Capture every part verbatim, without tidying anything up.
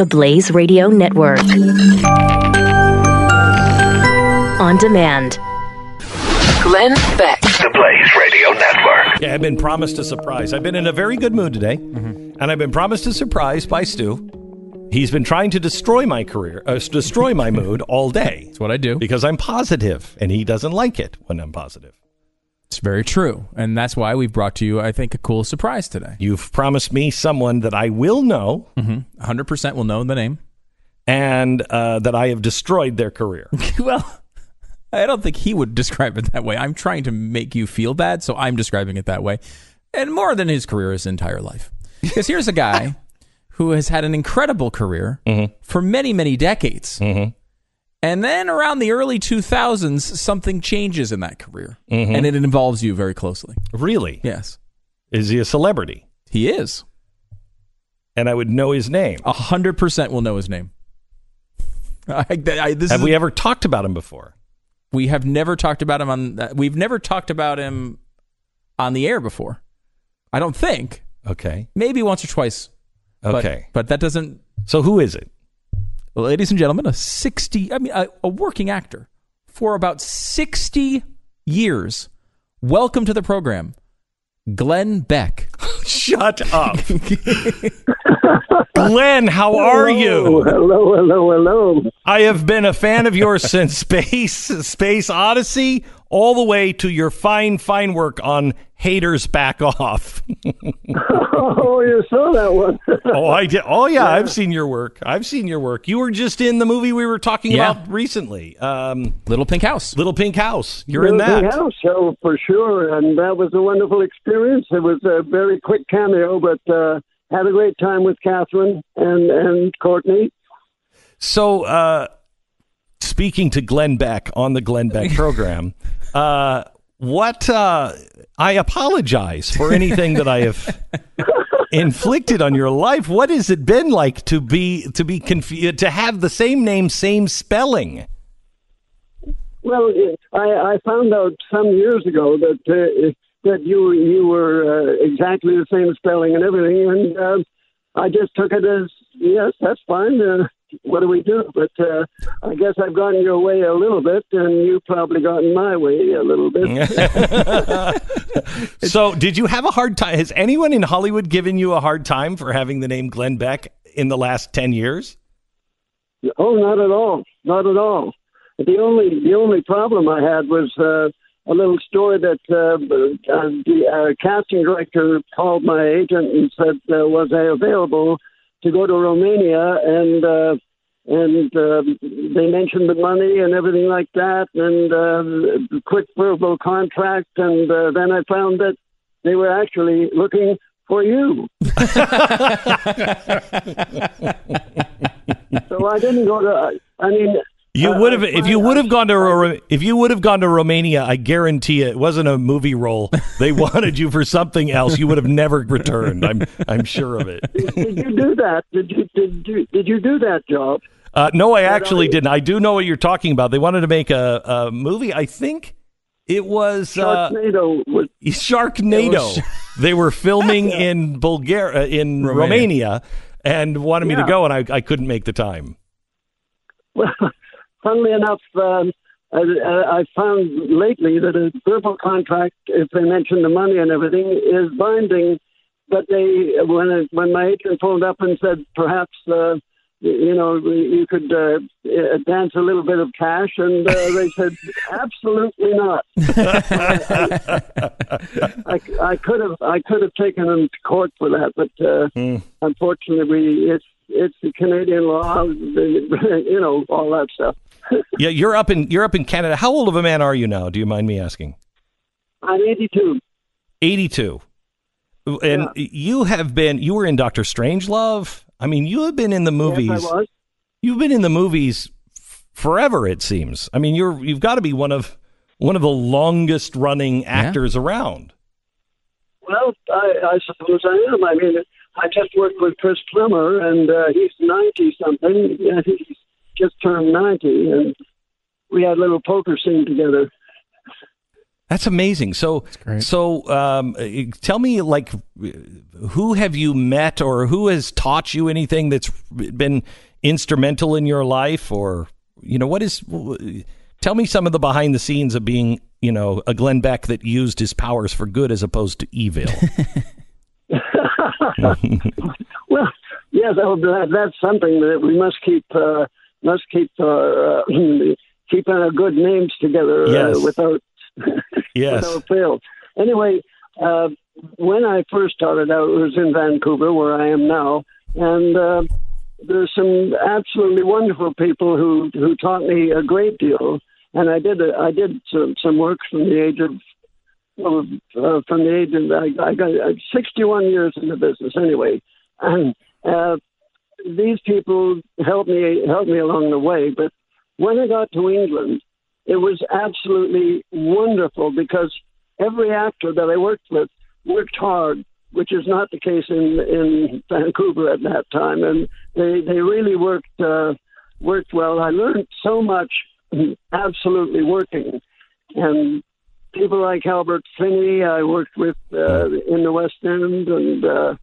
The Blaze Radio Network. On demand. Glenn Beck. The Blaze Radio Network. Yeah, I've been promised a surprise. I've been in a very good mood today, mm-hmm. and I've been promised a surprise by Stu. He's been trying to destroy my career, uh, destroy my mood all day. That's what I do. Because I'm positive, and he doesn't like it when I'm positive. It's very true, and that's why we've brought to you, I think, a cool surprise today. You've promised me someone that I will know. Mm-hmm. one hundred percent will know the name. And uh, that I have destroyed their career. Well, I don't think he would describe it that way. I'm trying to make you feel bad, so I'm describing it that way. And more than his career, his entire life. Because here's a guy... who has had an incredible career mm-hmm. for many, many decades. Mm-hmm. And then around the early two thousands, something changes in that career. Mm-hmm. And it involves you very closely. Really? Yes. Is he a celebrity? He is. And I would know his name. A hundred percent will know his name. I, I, this have is, we ever talked about him before? We have never talked about him on... We've never talked about him on the air before. I don't think. Okay. Maybe once or twice. Okay. But, but that doesn't... So who is it? Ladies and gentlemen, a sixty... I mean, a, a working actor for about sixty years. Welcome to the program, Glenn Beck. Shut up. Glenn, how are hello, you? Hello, hello, hello. I have been a fan of yours since Space, Space Odyssey, all the way to your fine, fine work on Haters Back Off. Oh, you saw that one. oh, I did. Oh, yeah, yeah, I've seen your work. I've seen your work. You were just in the movie we were talking yeah. about recently. Um, Little Pink House. Little Pink House. You're Little in that. Little Pink House, oh, for sure. And that was a wonderful experience. It was a very quick cameo, but uh, had a great time with Catherine and, and Courtney. So, uh, speaking to Glenn Beck on the Glenn Beck program, uh, what... Uh, I apologize for anything that I have inflicted on your life. What has it been like to be to be confused, to have the same name, same spelling? Well, I, I found out some years ago that uh, that you you were uh, exactly the same spelling and everything, and uh, I just took it as yes, that's fine. Uh, what do we do? But uh, I guess I've gotten your way a little bit, and you've probably gotten my way a little bit. So did you have a hard time? Has anyone in Hollywood given you a hard time for having the name Glenn Beck in the last ten years? Oh, not at all. Not at all. The only the only problem I had was uh, a little story that uh, uh, the uh, casting director called my agent and said, uh, was I available to go to Romania, and uh, and uh, they mentioned the money and everything like that, and uh, quick verbal contract, and uh, then I found that they were actually looking for you. So I didn't go to. I mean, you would have if you would have gone to if you would have gone to Romania. I guarantee you, it wasn't a movie role. They wanted you for something else. You would have never returned. I'm I'm sure of it. Did, did you do that? Did you did you, did you do that job? Uh, no, I actually didn't. I do know what you're talking about. They wanted to make a, a movie. I think it was uh, Sharknado. Was, Sharknado. Was sh- they were filming yeah. in Bulgaria, in Romania, Romania and wanted me yeah. to go, and I I couldn't make the time. Well. Funnily enough, um, I, I found lately that a verbal contract, if they mention the money and everything, is binding. But they, when it, when my agent phoned up and said, perhaps, uh, you know, you could uh, advance a little bit of cash, and uh, they said, absolutely not. I, I, I could have, I could have taken them to court for that, but uh, mm. unfortunately, we it's it's the Canadian law, you know, all that stuff. Yeah, you're up in you're up in Canada. How old of a man are you now? Do you mind me asking? I'm eighty-two. eighty-two, and yeah. you have been. You were in Doctor Strangelove. I mean, you have been in the movies. Yes, I was. You've been in the movies forever. It seems. I mean, you're you've got to be one of one of the longest running actors yeah. around. Well, I, I suppose I am. I mean, I just worked with Chris Plummer, and uh, he's ninety something. I think he's just turned ninety, and we had a little poker scene together. That's amazing. So, That's so um, tell me, like, who have you met or who has taught you anything that's been instrumental in your life? Or, you know, what is, tell me some of the behind the scenes of being, you know, a Glenn Beck that used his powers for good as opposed to evil. Well, yes, that, that's something that we must keep, uh, must keep, uh, keeping our good names together yes. uh, without, yes. without fail. Anyway, uh, when I first started out, it was in Vancouver, where I am now, and uh, there's some absolutely wonderful people who, who taught me a great deal. And I did a, I did some, some work from the age of well, uh, from the age of I, I got I'm sixty-one years in the business anyway, and uh, these people helped me helped me along the way. But when I got to England, it was absolutely wonderful because every actor that I worked with worked hard, which is not the case in, in Vancouver at that time, and they they really worked uh, worked well. I learned so much. Absolutely working, and people like Albert Finney I worked with uh, in the West End, and uh,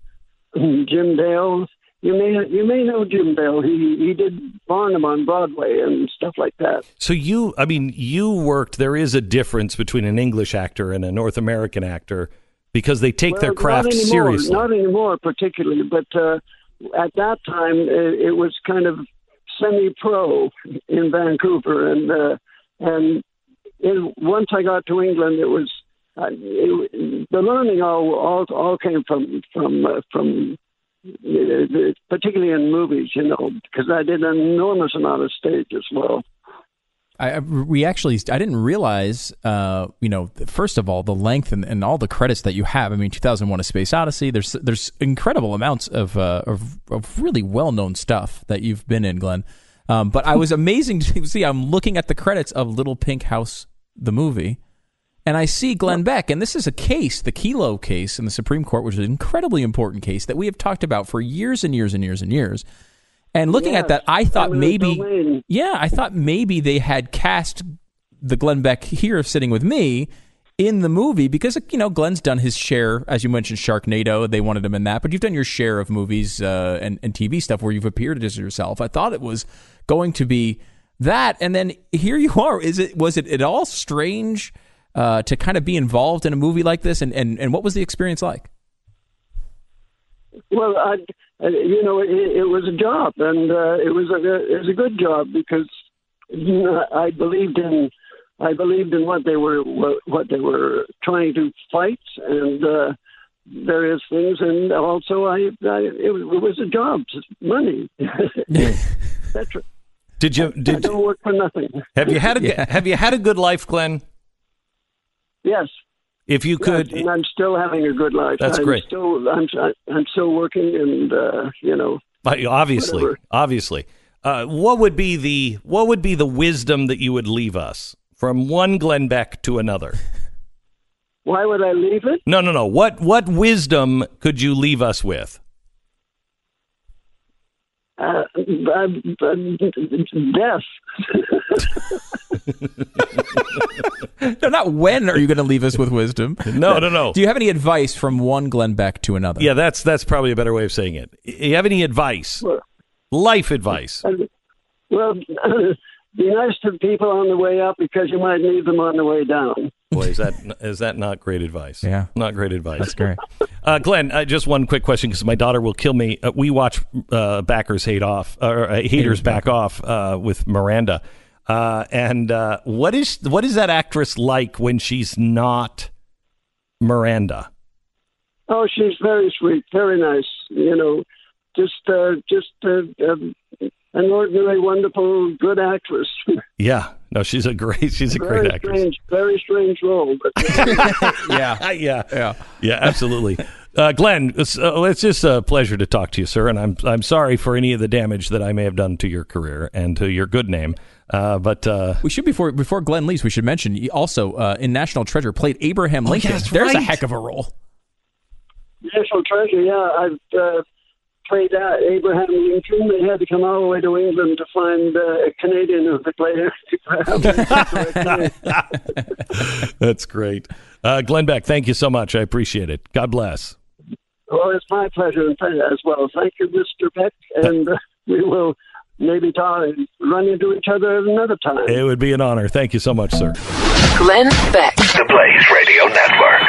Jim Dale. You may you may know Jim Dale. He he did Barnum on Broadway and stuff like that. So you, I mean, you worked. There is a difference between an English actor and a North American actor because they take well, their craft not anymore, seriously. Not anymore, particularly, but uh, at that time it, it was kind of semi-pro in Vancouver, and uh, and in, once I got to England, it was uh, it, the learning all all, all came from from uh, from uh, the, particularly in movies, you know, because I did an enormous amount of stage as well. I we actually I didn't realize, uh, you know, first of all, the length and, and all the credits that you have. I mean, two thousand one: A Space Odyssey. There's there's incredible amounts of uh, of, of really well known stuff that you've been in, Glenn. Um, but I was amazing to see. I'm looking at the credits of Little Pink House, the movie, and I see Glenn Beck. And this is a case, the Kelo case in the Supreme Court, which is an incredibly important case that we have talked about for years and years and years and years. And looking yes, at that, I thought maybe, yeah, I thought maybe they had cast the Glenn Beck here sitting with me in the movie because, you know, Glenn's done his share, as you mentioned, Sharknado, they wanted him in that, but you've done your share of movies uh, and, and T V stuff where you've appeared as yourself. I thought it was going to be that. And then here you are. Is it, was it at all strange uh, to kind of be involved in a movie like this? And, and, and what was the experience like? Well, I... You know, it, it was a job, and uh, it was a it was a good job because you know, I believed in I believed in what they were what, what they were trying to fight and uh, various things, and also I, I it, it was a job, just money, et cetera. Did you? Did I, I don't work for nothing. Have you had a yeah. Have you had a good life, Glenn? Yes. If you could, yes, and I'm still having a good life. That's I'm great. Still, I'm, I'm still working, and uh, you know, obviously, whatever. obviously. Uh, what would be the what would be the wisdom that you would leave us from one Glenn Beck to another? Why would I leave it? No, no, no. What what wisdom could you leave us with? Uh, I'm, I'm death. No, not when are you going to leave us with wisdom? No, no, no. Do you have any advice from one Glenn Beck to another? Yeah, that's that's probably a better way of saying it. You have any advice? Well, life advice. Uh, well, be nice to people on the way up because you might need them on the way down. Boy, is that is that not great advice? Yeah, not great advice. That's great. Uh, Glenn, uh, just one quick question because my daughter will kill me. Uh, we watch uh, Backers Hate Off or uh, Haters, Haters Back, Back Off uh, with Miranda. Uh, and uh, what is what is that actress like when she's not Miranda? Oh, she's very sweet, very nice. You know, just uh, just uh, um, an ordinary, wonderful, good actress. Yeah. No, she's a great, she's a very great actress. Strange, very strange role. But yeah, yeah, yeah, yeah, absolutely. Uh, Glenn, it's, uh, it's just a pleasure to talk to you, sir. And I'm, I'm sorry for any of the damage that I may have done to your career and to your good name. Uh, but uh, we should before before Glenn leaves, we should mention also uh, in National Treasure played Abraham Lincoln. Oh, yes, there's right. a heck of a role. National Treasure, yeah. I've uh, played uh, Abraham Lincoln, they had to come all the way to England to find uh, a Canadian who could play Abraham. That's great. Uh, Glenn Beck, thank you so much. I appreciate it. God bless. Well, it's my pleasure and pleasure as well. Thank you, Mister Beck, and uh, we will maybe talk, run into each other another time. It would be an honor. Thank you so much, sir. Glenn Beck, The Blaze Radio Network.